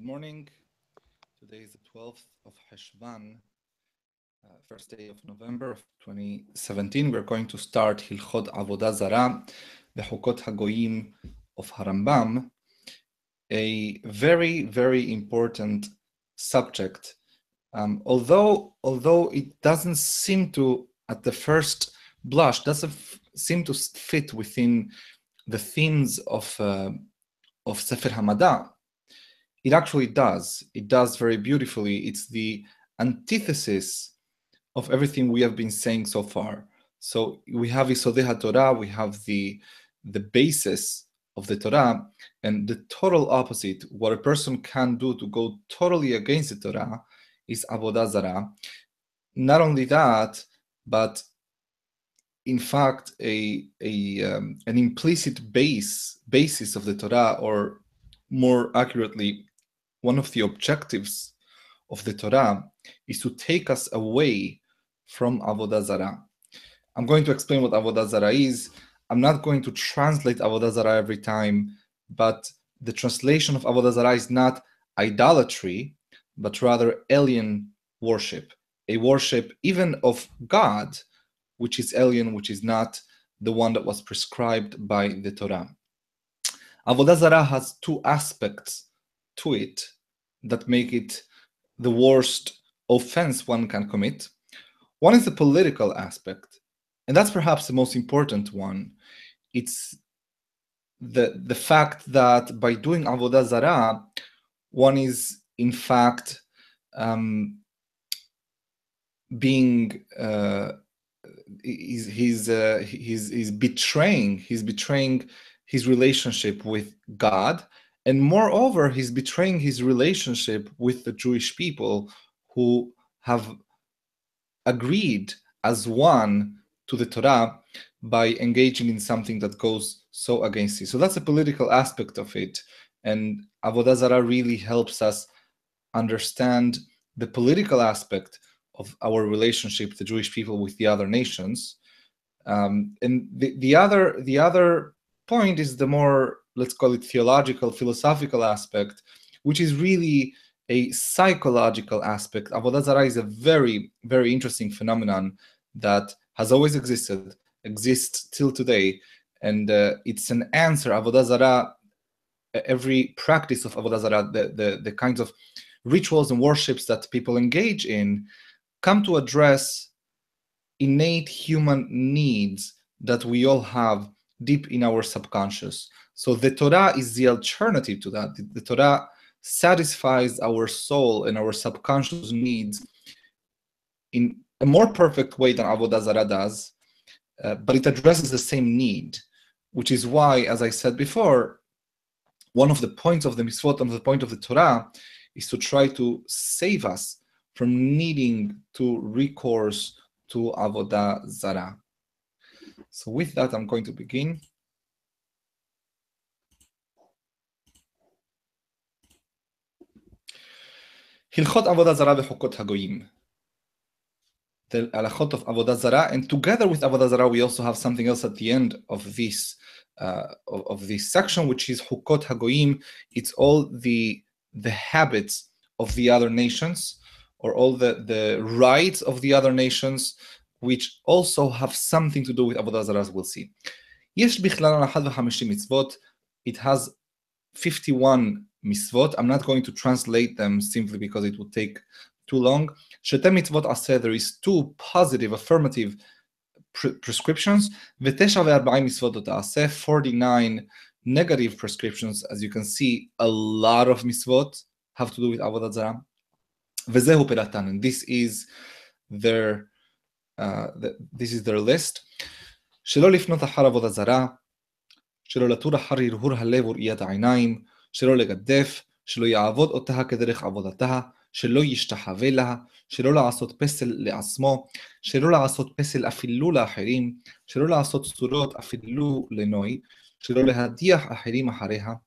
Good morning. Today is the 12th of Heshvan, first day of November of 2017. We're going to start Hilchot Avodah Zarah veHukot Hagoyim of Harambam, a very, very important subject. Although it doesn't seem to, at the first blush, doesn't seem to fit within the themes of Sefer Hamada, it actually does. It does very beautifully. It's the antithesis of everything we have been saying so far. So we have Isodeha Torah, we have the basis of the Torah, and the total opposite, what a person can do to go totally against the Torah, is Avodah Zarah. Not only that, but in fact, an implicit basis of the Torah, or more accurately, one of the objectives of the Torah is to take us away from Avodah Zarah. I'm going to explain what Avodah Zarah is. I'm not going to translate Avodah Zarah every time, but the translation of Avodah Zarah is not idolatry, but rather alien worship, a worship even of God, which is alien, which is not the one that was prescribed by the Torah. Avodah Zarah has two aspects to it that make it the worst offense one can commit. One is the political aspect, and that's perhaps the most important one. It's the fact that by doing Avodah Zarah, one is in fact betraying his relationship with God, and moreover, he's betraying his relationship with the Jewish people who have agreed as one to the Torah by engaging in something that goes so against it. So that's a political aspect of it, and Avodah Zarah really helps us understand the political aspect of our relationship, the Jewish people, with the other nations. And the other point is the more, let's call it, theological, philosophical aspect, which is really a psychological aspect. Avodah Zarah is a very, very interesting phenomenon that has always existed, exists till today, and it's an answer. Avodah Zarah, every practice of Avodah Zarah, the kinds of rituals and worships that people engage in, come to address innate human needs that we all have deep in our subconscious. So the Torah is the alternative to that. The Torah satisfies our soul and our subconscious needs in a more perfect way than Avodah Zarah does, but it addresses the same need, which is why, as I said before, one of the points of the Mitzvot and the point of the Torah is to try to save us from needing to recourse to Avodah Zarah. So with that, I'm going to begin. Hilchot Avodah Zarah veHukot Hagoyim. The halachot of Avodah Zarah, and together with Avodah Zarah, we also have something else at the end of this section, which is Hukot Hagoyim. It's all the habits of the other nations, or all the rights of the other nations, which also have something to do with Avodah Zarah, as we'll see. Yesh bichlal alachad v'chamishim mitzvot. It has 51 mitzvot. I'm not going to translate them simply because it would take too long. Shetem mitzvot aseh, there is two positive, affirmative prescriptions. V'tesha ve'arba'im mitzvot aseh, 49 negative prescriptions. As you can see, a lot of mitzvot have to do with Avodah Zarah. V'zehu peratan, and this is their list. Shelo lifnot achar avodah zara, shelo latur achar hirhur halev u'riyat ha'ainayim, shelo legadef, shelo ya'avod otaha kederech avodataha, shelo yishtahave laha, shelo la'asot pesel le'asmo, shelo la'asot pesel afilu la'acherim, shelo la'asot surot afilu lenoi, shelo lehadiach acherim achareha,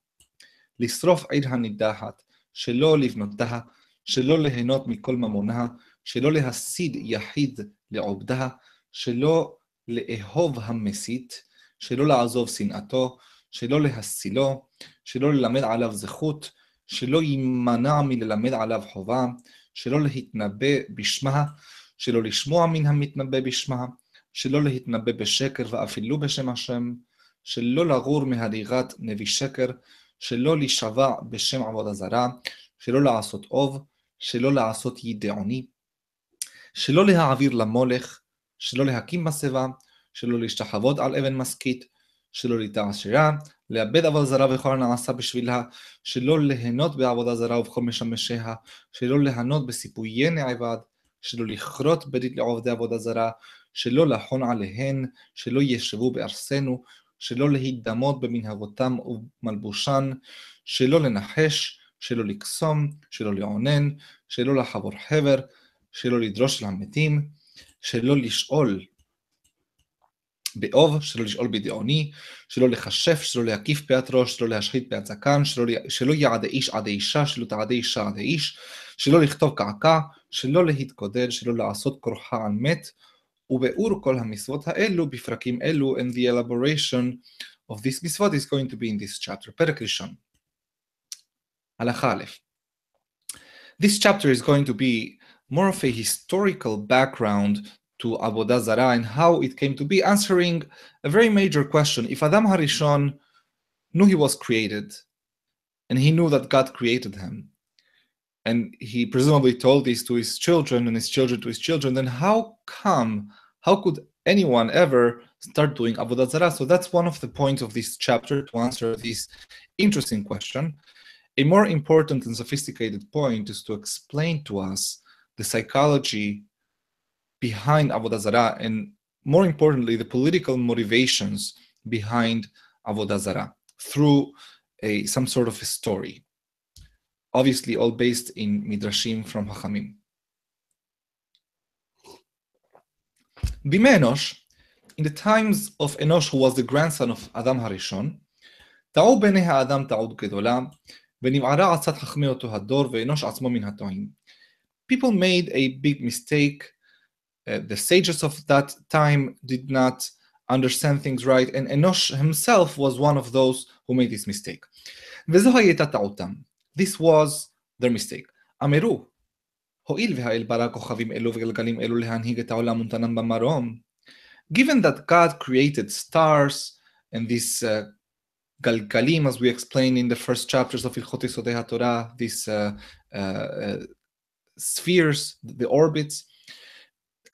lisrof eir hanidahat, shelo livnotaha, shelo lehenot mikol mamonaha, shelo lehasid yahid לעובדה, שלא לאהוב המסית, שלא לעזוב שנאתו, שלא להסילו, שלא ללמד עליו זכות, שלא יימנע מללמד עליו חובה, שלא להתנבא בשמה, שלא לשמוע מן המתנבא בשמה, שלא להתנבא בשקר ואפילו בשם השם, שלא לרור מהדירת נביא שקר, שלא להישבע בשם עבודה זרה, שלא לעשות אוב, שלא לעשות ידעוני, שלא להעביר למולך, שלא להקים מסבה, שלא להשתחוות על אבן משכית, שלא להתעשרה, לאבד עבודה זרה וכל הנעשה בשבילה, שלא להנות בעבודה זרה ובכל משמשיה, שלא להנות בסיפויי נעבד, שלא לכרות בדית לעובדי עבודה זרה, שלא לחון עליהן, שלא ישבו בארסנו, שלא להידמות במנהגותם ומלבושן, שלא לנחש, שלא לקסום, שלא לעונן, שלא לחבור חבר, שלא לדרוש למתים, שלא לשאול באוב, שלא לשאול בדעוני, שלא לחשף, שלא להקיף פאת ראש, שלא להשחית פאת זקן, שלא יעד איש עד אישה, שלא תעד אישה עד איש, שלא לכתוב קעקע, שלא להתקודד, שלא לעשות כרוכה על מת, ובאור כל המצוות האלו, בפרקים אלו, and the elaboration of this mitzvot is going to be in this chapter. פרק ראשון. Halacha Alef. This chapter is going to be more of a historical background to Avodah Zarah and how it came to be, answering a very major question. If Adam Harishon knew he was created, and he knew that God created him, and he presumably told this to his children and his children to his children, then how could anyone ever start doing Avodah Zarah? So that's one of the points of this chapter, to answer this interesting question. A more important and sophisticated point is to explain to us the psychology behind Avodah Zarah, and more importantly, the political motivations behind Avodah Zarah through some sort of a story. Obviously, all based in Midrashim from Hachamim. Bimei Enosh, in the times of Enosh, who was the grandson of Adam Harishon, ta'u b'nei ha'adam ta'ud gedola, v'nim'ara atzat chachmei oto hador, ve'enosh atzmo min hato'im. People made a big mistake. The sages of that time did not understand things right, and Enosh himself was one of those who made this mistake. V'zo hayeta ta'utam. This was their mistake. Ameru, ho'il v'ha'el bara kochavim elu v'gelgalim elu lehanhig et ha'olam untanam b'marom. Given that God created stars and these galgalim, as we explained in the first chapters of Hilchot Esodei HaTorah, these spheres, the orbits,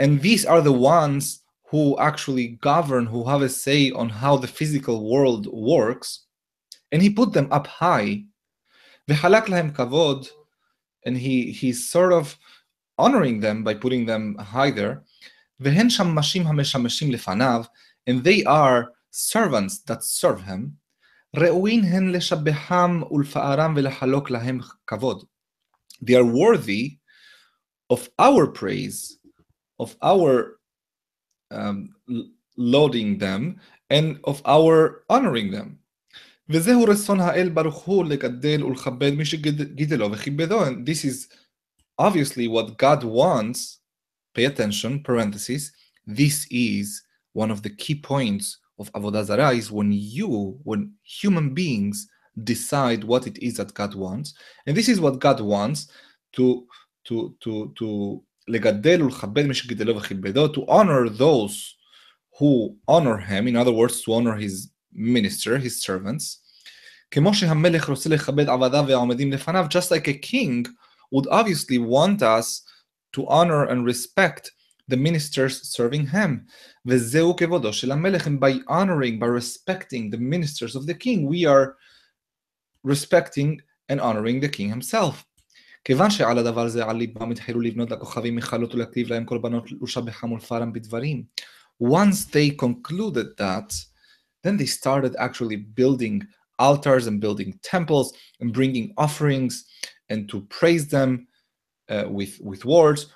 and these are the ones who actually govern, who have a say on how the physical world works, and he put them up high. V'halak lahem kavod, and he's sort of honoring them by putting them high there. V'hen shammashim hameshameshim lefanav, and they are servants that serve him. Reuin hen leshabeham ulfa'aram v'lehalok lahem kavod. They are worthy of our praise, of our lauding them, and of our honoring them. וזהו רצון האל ברוך הוא לגדל ולכבד מי שגידלו וכיבדו. And this is obviously what God wants. Pay attention, parentheses. This is one of the key points of Avodah Zarah, is when human beings decide what it is that God wants. And this is what God wants, to לגדל ולכבד מי שגידלו וכיבדו, to honor those who honor him, in other words, to honor his minister, his servants. Just like a king would obviously want us to honor and respect the ministers serving him. And by honoring, by respecting the ministers of the king, we are respecting and honoring the king himself. Once they concluded that, then they started actually building altars and building temples and bringing offerings and to praise them with words,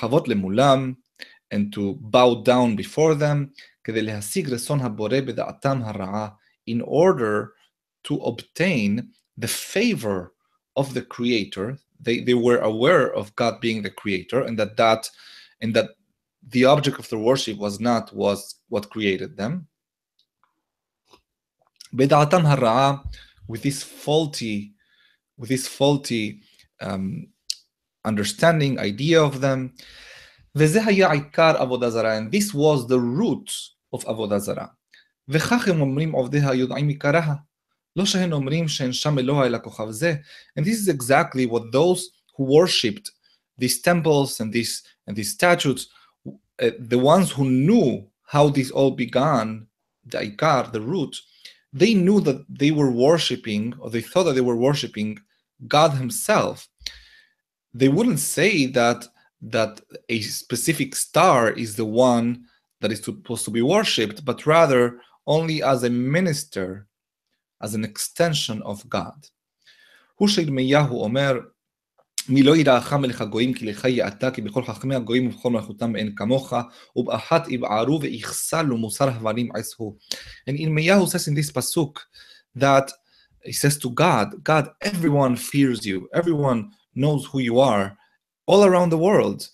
and to bow down before them, in order to obtain the favor of the Creator. They were aware of God being the Creator, and that the object of their worship was what created them. With this faulty with this faulty understanding, idea of them. And this was the root of Avodah Zarah. And this is exactly what those who worshipped these temples and these statues, the ones who knew how this all began, the Ikar, the root, they knew that they were worshipping, or they thought that they were worshipping God Himself. They wouldn't say that a specific star is the one that is supposed to be worshipped, but rather only as a minister, as an extension of God. And Irmiyahu says in this pasuk that he says to God, God, everyone fears you, everyone knows who you are all around the world.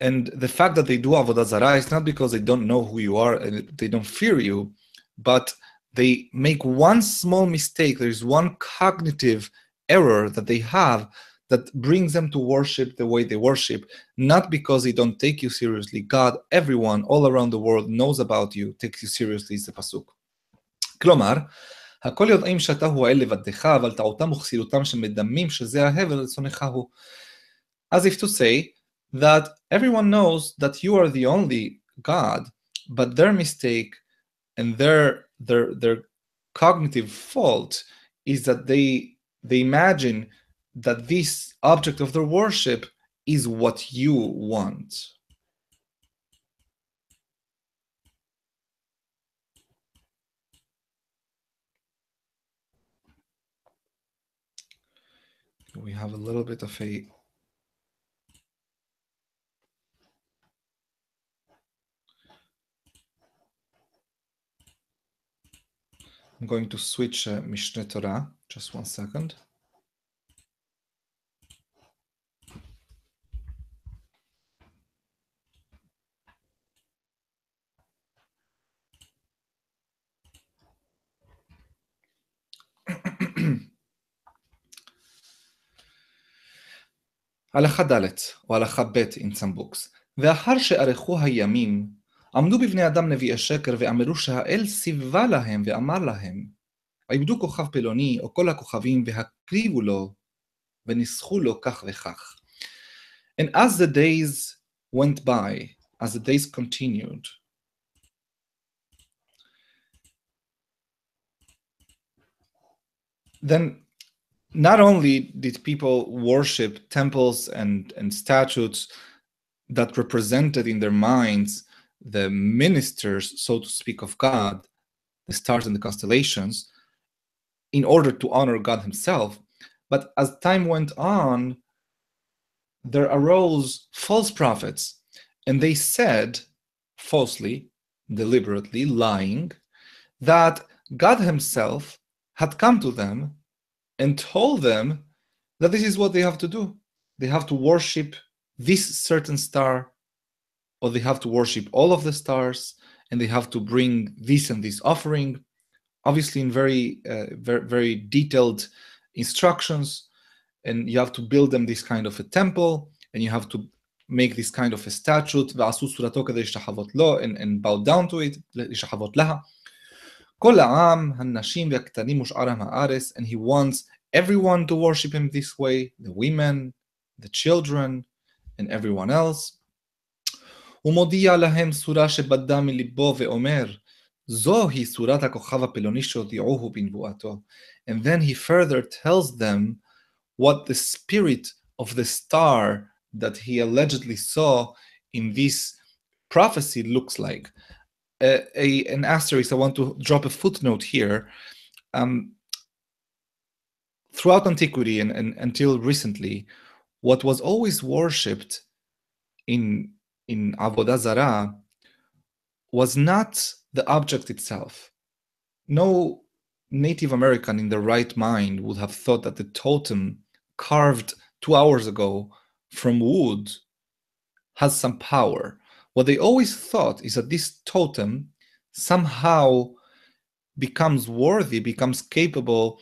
And the fact that they do Avodah Zarah is not because they don't know who you are and they don't fear you, but they make one small mistake. There is one cognitive error that they have that brings them to worship the way they worship, not because they don't take you seriously. God, everyone all around the world knows about you, takes you seriously, is the pasuk. Klomar, הכל יודעים שאתה הוא האל לבדך, אבל טעותם וכסילותם שמדמים שזה ההבל לצונך הוא. As if to say that everyone knows that you are the only God, but their mistake and their cognitive fault is that they imagine that this object of their worship is what you want. We have a little bit of a I'm going to switch Mishneh Torah, just 1 second. Halacha Dalet, or Halacha Bet in some books. ואחר שארכו הימים, עמדו בבני אדם נביא השקר ואמרו שהאל סיבה להם ואמר להם, עיבדו כוכב פלוני או כל הכוכבים והקריבו לו וניסחו לו כך וכך. And as the days went by, as the days continued, then not only did people worship temples and statues that represented in their minds the ministers, so to speak, of God, the stars and the constellations, in order to honor God Himself, but as time went on, there arose false prophets, and they said, falsely, deliberately, lying, that God Himself had come to them and told them that this is what they have to do. They have to worship this certain star, or they have to worship all of the stars, and they have to bring this and this offering, obviously in very, very detailed instructions, and you have to build them this kind of a temple, and you have to make this kind of a statute, and bow down to it. And he wants everyone to worship him this way, the women, the children, and everyone else. And then he further tells them what the spirit of the star that he allegedly saw in this prophecy looks like. An asterisk, I want to drop a footnote here. Throughout antiquity and until recently, what was always worshipped in Avodah Zarah was not the object itself. No Native American in their right mind would have thought that the totem carved 2 hours ago from wood has some power. What they always thought is that this totem somehow becomes worthy, becomes capable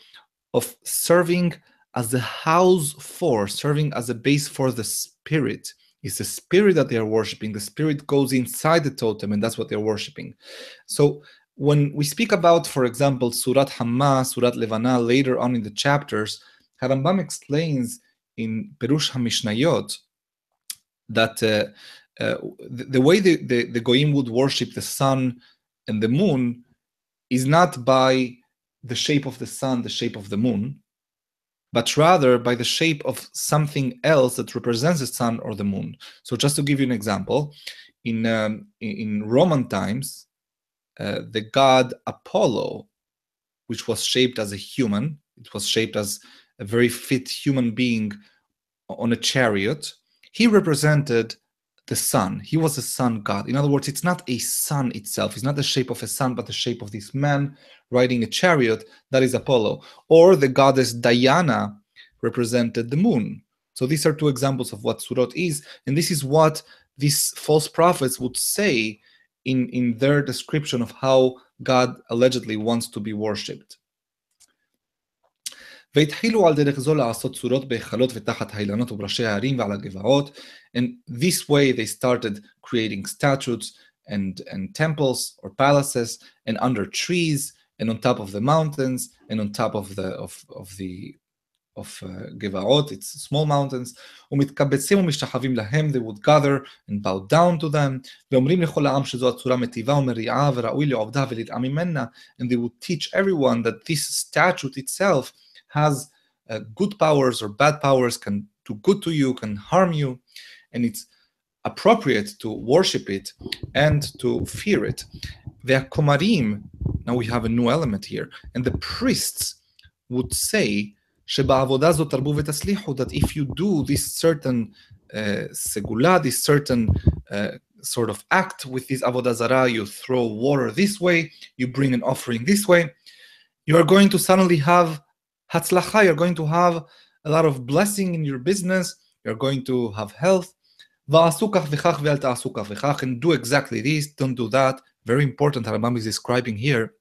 of serving as a house for, serving as a base for the spirit. It's the spirit that they are worshiping. The spirit goes inside the totem, and that's what they're worshiping. So when we speak about, for example, Surat Hama, Surat Levana, later on in the chapters, Harambam explains in Perush HaMishnayot that the way the Goyim would worship the sun and the moon is not by the shape of the sun, the shape of the moon, but rather by the shape of something else that represents the sun or the moon. So just to give you an example, in Roman times, the god Apollo, which was shaped as a human, it was shaped as a very fit human being on a chariot, he represented the sun. He was a sun god. In other words, it's not a sun itself. It's not the shape of a sun, but the shape of this man riding a chariot. That is Apollo. Or the goddess Diana represented the moon. So these are two examples of what Surot is. And this is what these false prophets would say in their description of how God allegedly wants to be worshipped. And this way they started creating statues and temples or palaces, and under trees, and on top of the mountains, and on top of Gevaot, its small mountains. They would gather and bow down to them. And they would teach everyone that this statute itself has good powers or bad powers, can do good to you, can harm you, and it's appropriate to worship it and to fear it. The Komarim, now we have a new element here, and the priests would say that if you do this certain segula, this certain sort of act with this avodah zarah, you throw water this way, you bring an offering this way, you are going to suddenly have Hatzlacha, you're going to have a lot of blessing in your business, you're going to have health. And do exactly this, don't do that. Very important, Harambam is describing here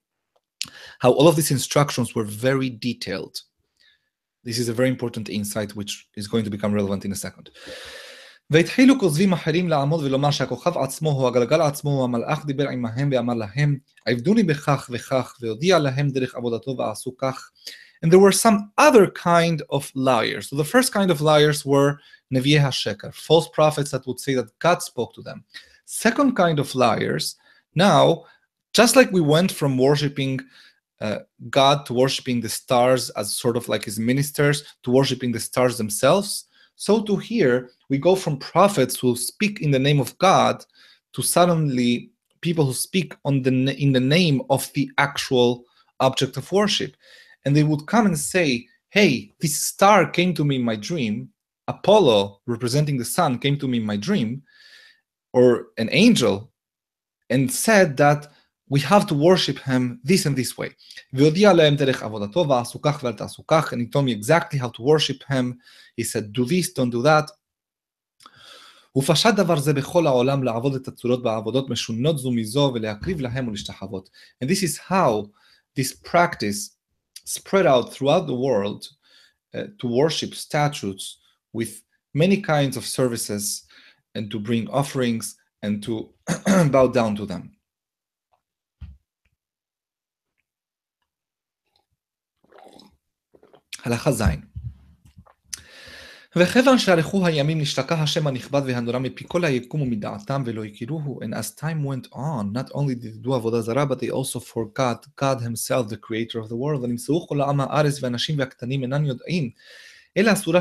how all of these instructions were very detailed. This is a very important insight which is going to become relevant in a second. And there were some other kind of liars. So the first kind of liars were Nevi'ei HaSheker, false prophets that would say that God spoke to them. Second kind of liars, now, just like we went from worshipping God to worshipping the stars as sort of like his ministers, to worshipping the stars themselves, so to here, we go from prophets who speak in the name of God to suddenly people who speak in the name of the actual object of worship. And they would come and say, hey, this star came to me in my dream. Apollo, representing the sun, came to me in my dream, or an angel, and said that we have to worship him this and this way. And he told me exactly how to worship him. He said, do this, don't do that. And this is how this practice spread out throughout the world to worship statues with many kinds of services and to bring offerings and to bow down to them. Halacha Zayin. And as time went on, not only did they do Avodah Zarah, but they also forgot God himself, the creator of the world. And everyone,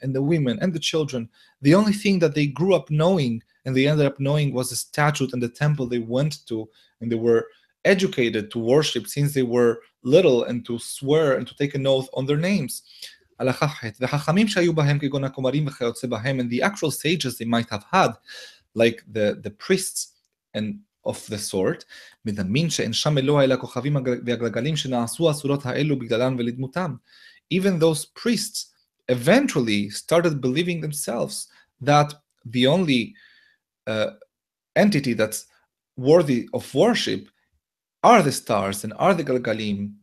and the women, and the children, the only thing that they grew up knowing, and they ended up knowing, was the statute and the temple they went to, and they were educated to worship since they were little, and to swear and to take an oath on their names. And the actual sages they might have had, like the priests and of the sort, even those priests eventually started believing themselves that the only entity that's worthy of worship are the stars and are the Galgalim,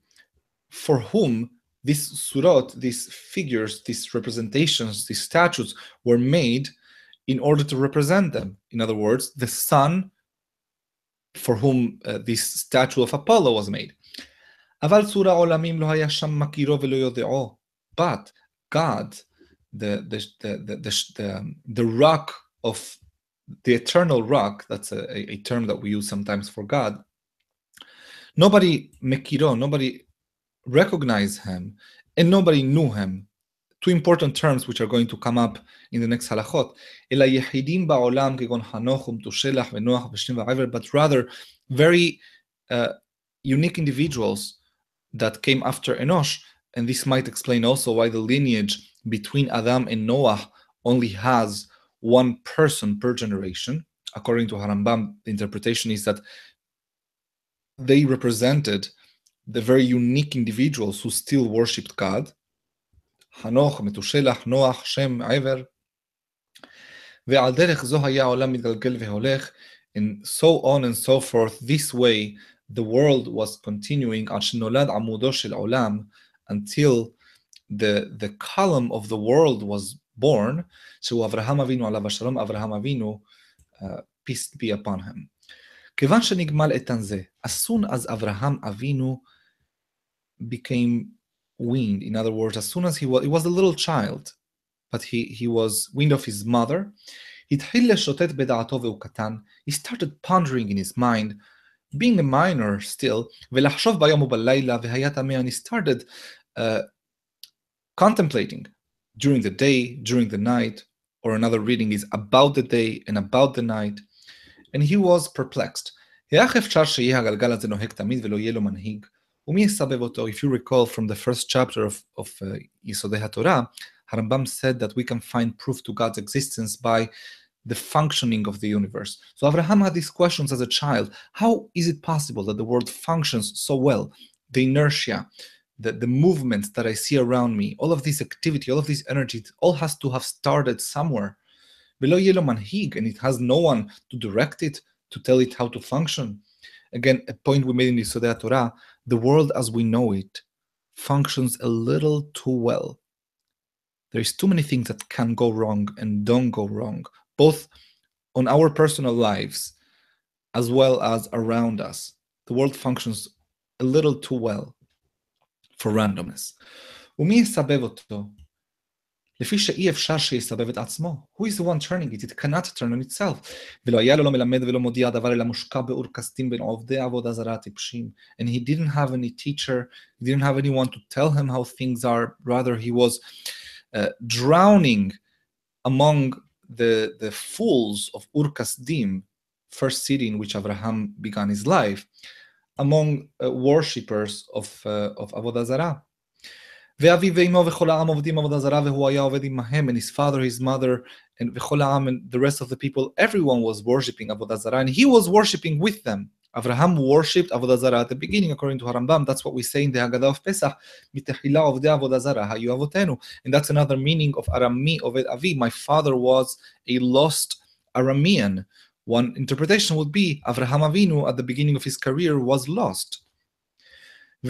for whom these surot, these figures, these representations, these statues were made in order to represent them. In other words, the sun, for whom this statue of Apollo was made. But God, the rock of the eternal rock, that's a term that we use sometimes for God, nobody mekiro, nobody recognized him, and nobody knew him. Two important terms which are going to come up in the next halachot. But rather, very unique individuals that came after Enosh, and this might explain also why the lineage between Adam and Noah only has one person per generation. According to Harambam, the interpretation is that they represented the very unique individuals who still worshipped God. Hanoch, Mtushelach, Noach, Shem, Aver. And so on and so forth. This way, the world was continuing until the column of the world was born. So Avraham Avinu, peace be upon him. As soon as Avraham Avinu became weaned, in other words, as soon as he was a little child, but he was weaned of his mother, he started pondering in his mind, being a minor still, and he started contemplating during the day, during the night, or another reading is about the day and about the night, and he was perplexed. If you recall from the first chapter of Isodeha Torah, Harambam said that we can find proof to God's existence by the functioning of the universe. So Avraham had these questions as a child. How is it possible that the world functions so well? The inertia, the movements that I see around me, all of this activity, all of this energy, it all has to have started somewhere. Below Yellow Manhig, and it has no one to direct it, to tell it how to function. Again, a point we made in the Isodeha Torah, the world as we know it functions a little too well. There is too many things that can go wrong and don't go wrong, both on our personal lives as well as around us. The world functions a little too well for randomness. Who is the one turning it? It cannot turn on itself. And he didn't have any teacher, he didn't have anyone to tell him how things are. Rather, he was drowning among the fools of Ur Kasdim, first city in which Avraham began his life, among worshippers of Avodah Zarah. And his father, his mother, and the rest of the people, everyone was worshipping Avodah Zarah, and he was worshipping with them. Avraham worshipped Avodah Zarah at the beginning, according to Harambam. That's what we say in the Haggadah of Pesach, and that's another meaning of Arami Oved Avi. My father was a lost Aramean. One interpretation would be Avraham Avinu at the beginning of his career was lost. But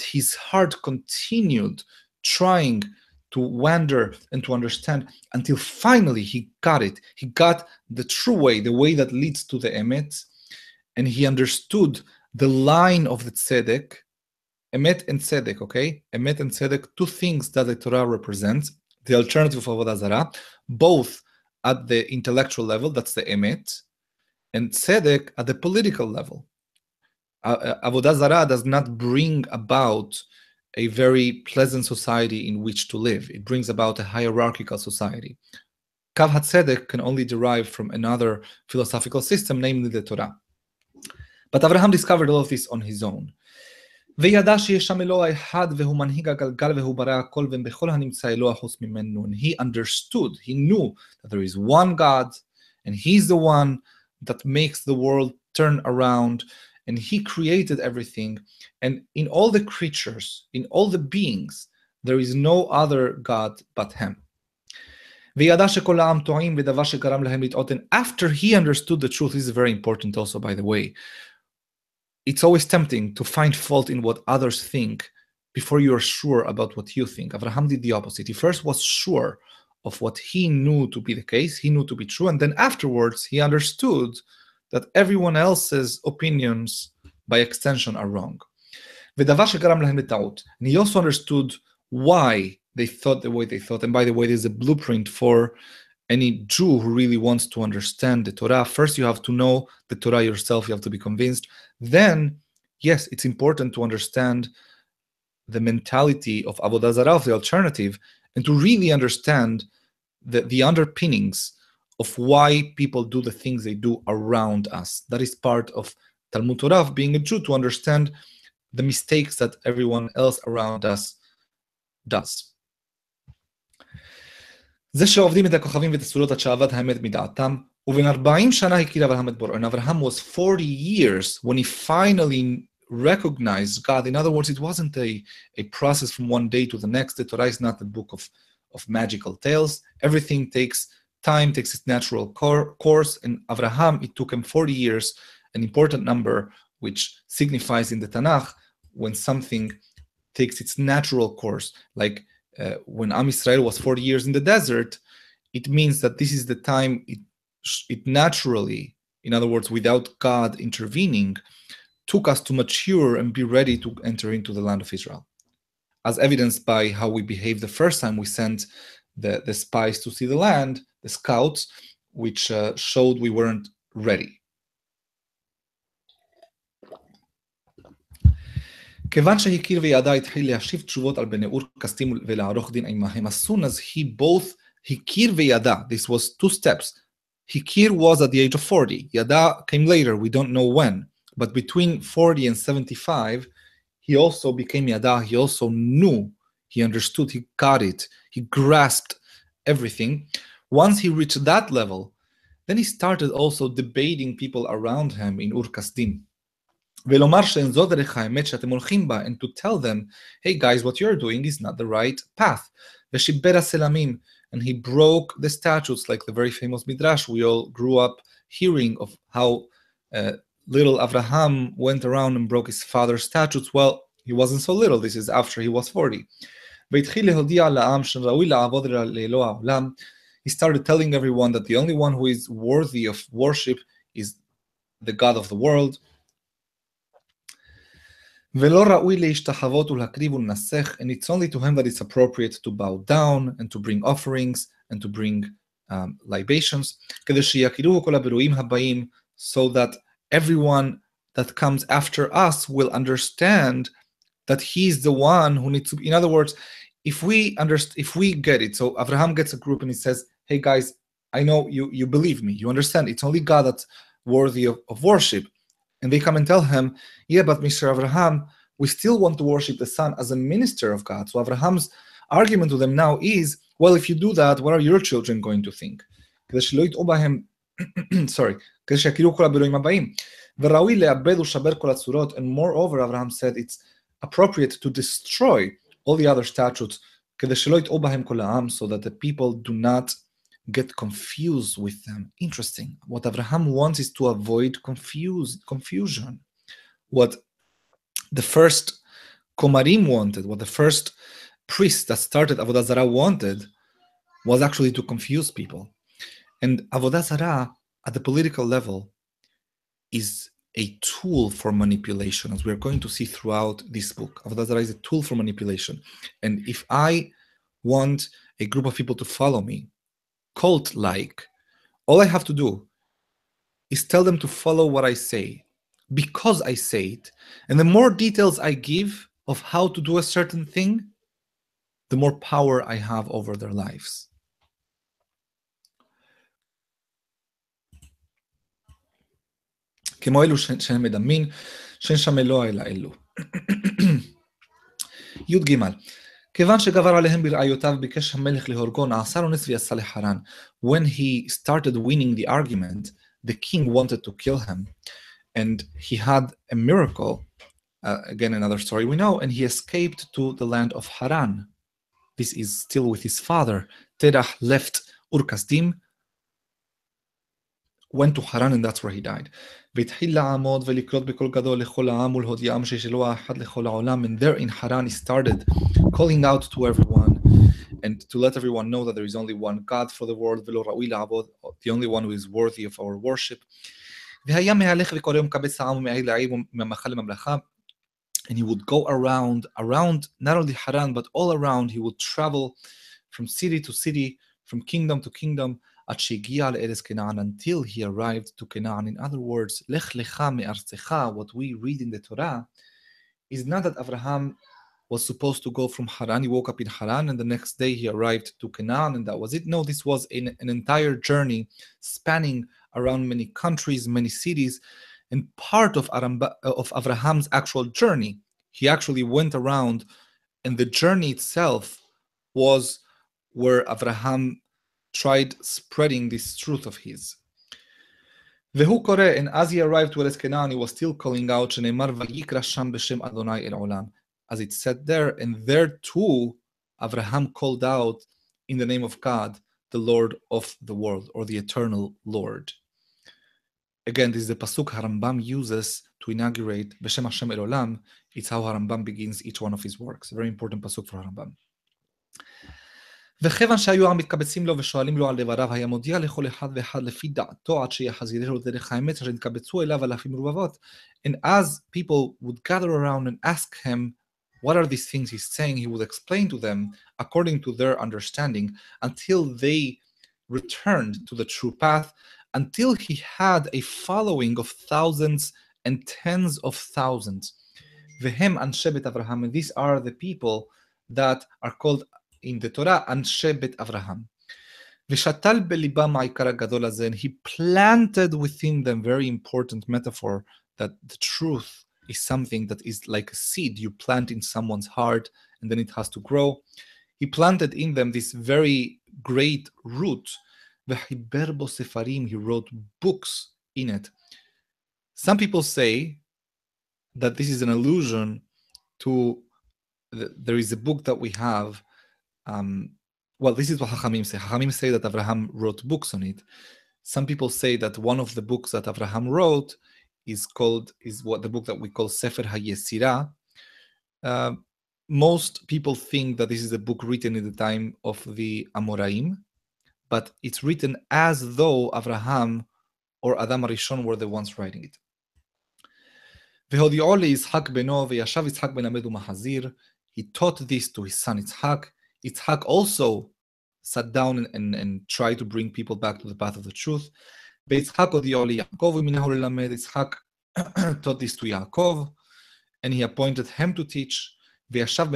his heart continued trying to wander and to understand until finally he got it. He got the true way, the way that leads to the emet, and he understood the line of the tzedek. Emet and tzedek, okay? Emet and tzedek, two things that the Torah represents, the alternative of Avodah Zarah, both at the intellectual level, that's the emet, and tzedek at the political level. Avodah Zarah does not bring about a very pleasant society in which to live. It brings about a hierarchical society. Kav HaTzedek can only derive from another philosophical system, namely the Torah. But Avraham discovered all of this on his own. And he understood, he knew that there is one God, and he's the one that makes the world turn around, and he created everything, and in all the creatures, in all the beings, there is no other God but him. And after he understood the truth, this is very important also, by the way. It's always tempting to find fault in what others think before you are sure about what you think. Avraham did the opposite. He first was sure of what he knew to be the case, he knew to be true, and then afterwards he understood that everyone else's opinions, by extension, are wrong. And he also understood why they thought the way they thought. And by the way, there's a blueprint for any Jew who really wants to understand the Torah. First, you have to know the Torah yourself. You have to be convinced. Then, yes, it's important to understand the mentality of Avodah Zarah, the alternative, and to really understand the underpinnings of why people do the things they do around us. That is part of Talmud Torah, being a Jew, to understand the mistakes that everyone else around us does. Avraham was 40 years when he finally recognized God. In other words, it wasn't a process from one day to the next. The Torah is not a book of magical tales. Everything takes time, takes its natural course. And Avraham, it took him 40 years, an important number, which signifies in the Tanakh when something takes its natural course. Like when Am Yisrael was 40 years in the desert, it means that this is the time it naturally, in other words, without God intervening, took us to mature and be ready to enter into the land of Israel. As evidenced by how we behaved the first time we sent the spies to see the land, the scouts, which showed we weren't ready. As soon as he both hikir ve'yada, this was two steps. Hikir was at the age of 40. Yada came later, we don't know when. But between 40 and 75, he also became yada. He also knew, he understood, he got it, he grasped everything. Once he reached that level, then he started also debating people around him in Ur Kasdim. And to tell them, hey guys, what you're doing is not the right path. And he broke the statutes, like the very famous Midrash. We all grew up hearing of how little Avraham went around and broke his father's statutes. Well, he wasn't so little. This is after he was 40. He started telling everyone that the only one who is worthy of worship is the God of the world. And it's only to him that it's appropriate to bow down and to bring offerings and to bring libations, so that everyone that comes after us will understand that he's the one who needs to be. In other words, if we get it, so Avraham gets a group and he says, hey guys, I know you believe me, you understand, it's only God that's worthy of worship. And they come and tell him, yeah, but Mr. Avraham, we still want to worship the Son as a minister of God. So Avraham's argument to them now is, well, if you do that, what are your children going to think? Sorry. And moreover, Avraham said it's appropriate to destroy all the other statutes, so that the people do not get confused with them. Interesting. What Avraham wants is to avoid confusion. What the first Komarim wanted, what the first priest that started Avodah Zarah wanted, was actually to confuse people. And Avodah Zarah, at the political level, is a tool for manipulation, as we are going to see throughout this book. Avodah Zarah is a tool for manipulation. And if I want a group of people to follow me, cult-like, all I have to do is tell them to follow what I say, because I say it. And the more details I give of how to do a certain thing, the more power I have over their lives. Yud Gimal. When he started winning the argument, the king wanted to kill him, and he had a miracle, again another story we know, and he escaped to the land of Haran. This is still with his father. Terach left Ur Kasdim went to Haran, and that's where he died. And there in Haran he started calling out to everyone and to let everyone know that there is only one God for the world, the only one who is worthy of our worship. And he would go around not only Haran, but all around. He would travel from city to city, from kingdom to kingdom, until he arrived to Canaan. In other words, what we read in the Torah is not that Avraham was supposed to go from Haran. He woke up in Haran, and the next day he arrived to Canaan, and that was it. No, this was an entire journey spanning around many countries, many cities, and part of Avraham's actual journey. He actually went around, and the journey itself was where Avraham tried spreading this truth of his. And as he arrived to Eretz Canaan, he was still calling out, as it said there, and there too Avraham called out in the name of God, the Lord of the world, or the eternal Lord. Again, this is the pasuk Harambam uses to inaugurate B'Shem Hashem El Olam. It's how Harambam begins each one of his works. A very important pasuk for Harambam. And as people would gather around and ask him, what are these things he's saying, he would explain to them according to their understanding until they returned to the true path, until he had a following of thousands and tens of thousands. Vehem Anshe Bet Avraham, and these are the people that are called in the Torah Anshe Bet Avraham. Veshatal belibam ha'ikar ha'gadol hazeh, and he planted within them, very important metaphor, that the truth is something that is like a seed you plant in someone's heart and then it has to grow. He planted in them this very great root. He wrote books in it. Some people say that this is an allusion to there is a book that we have. Well, this is what Hachamim say. Hachamim say that Avraham wrote books on it. Some people say that one of the books that Avraham wrote is what the book that we call Sefer HaYesirah. Most people think that this is a book written in the time of the Amoraim, but it's written as though Avraham or Adam Harishon were the ones writing it. He taught this to his son Itzhak. Itzhak also sat down and tried to bring people back to the path of the truth. Itzhak taught this to Yaakov, and he appointed him to teach. Yaakov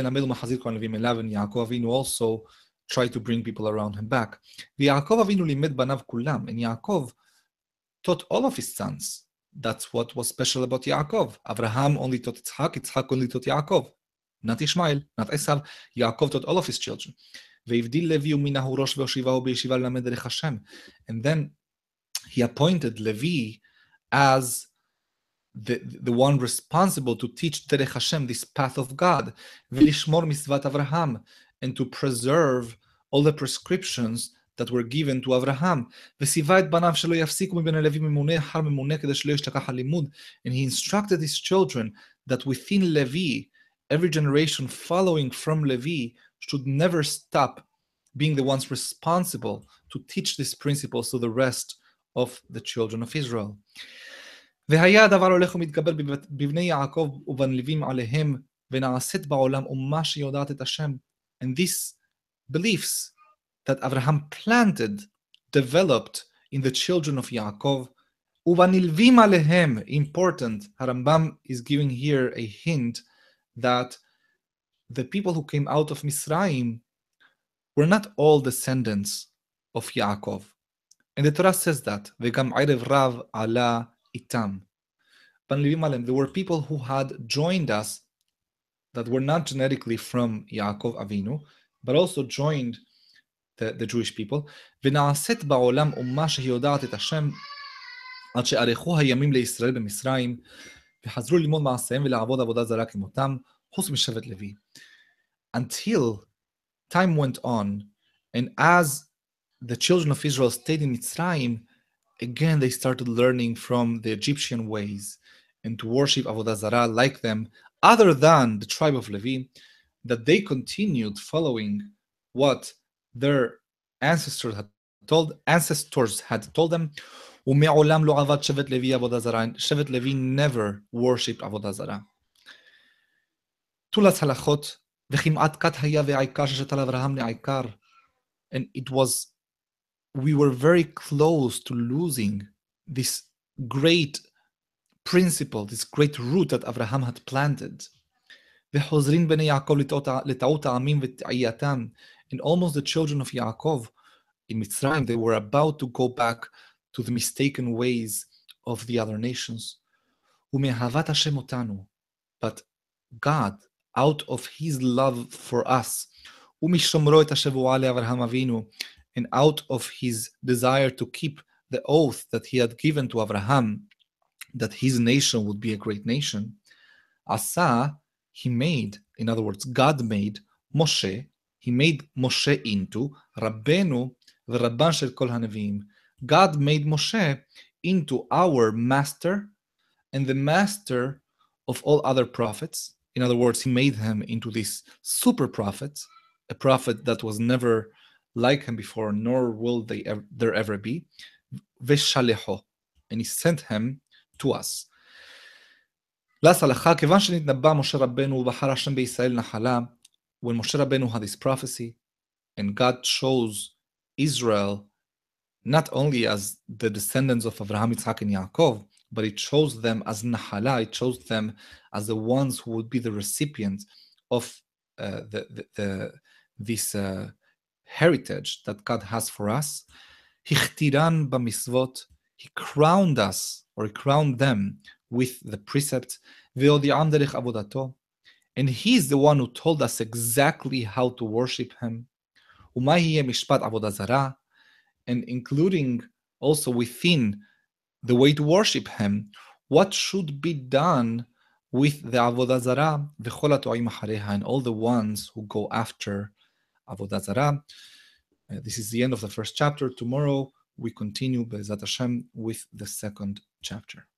Avinu also tried to bring people around him back. Yaakov Avinu limed banav kulam, and Yaakov taught all of his sons. That's what was special about Yaakov. Avraham only taught Itzhak, Itzhak only taught Yaakov, not Ishmael, not Esav. Yaakov taught all of his children. And then he appointed Levi as the one responsible to teach Derech Hashem, this path of God, v'lishmor misvat Avraham, and to preserve all the prescriptions that were given to Avraham. And he instructed his children that within Levi, every generation following from Levi should never stop being the ones responsible to teach these principles to the rest of the children of Israel. And these beliefs that Avraham planted developed in the children of Yaakov. Uvanilvim alehem, important. Harambam is giving here a hint that the people who came out of Misraim were not all descendants of Yaakov. And the Torah says that. Vegam Erev Rav Ala Itam. There were people who had joined us that were not genetically from Yaakov Avinu, but also joined the Jewish people. Until time went on, and as the children of Israel stayed in Mitzrayim, again they started learning from the Egyptian ways and to worship Avodah Zarah like them, other than the tribe of Levi, that they continued following what their ancestors had told them. Shevet Levi never worshipped Avodah Zarah. And we were very close to losing this great principle, this great root that Abraham had planted. And almost the children of Yaakov in Mitzrayim, they were about to go back to the mistaken ways of the other nations. But God, out of His love for us, and out of His desire to keep the oath that He had given to Abraham, that his nation would be a great nation, Asa, He made, in other words, God made Moshe, He made Moshe into Rabbenu v'Rabban shel kol hanevim. God made Moshe into our master and the master of all other prophets. In other words, He made him into this super prophet, a prophet that was never like him before, nor will there ever be. Veshalecho, and He sent him to us. When Moshe Rabbeinu had this prophecy, and God chose Israel not only as the descendants of Avraham, Itzhak, and Yaakov, but He chose them as Nahala, He chose them as the ones who would be the recipients of this heritage that God has for us. Hichtiran b'misvot, He crowned us, or He crowned them with the precept, ve'odi'am derech avodato, and He is the one who told us exactly how to worship Him, umayhiye mishpat avodah zarah, and including also within the way to worship Him, what should be done with the avodah zarah, v'chol hato'im achareha, and all the ones who go after avodah zarah. This is the end of the first chapter. Tomorrow we continue, Be'ezat Hashem, with the second chapter.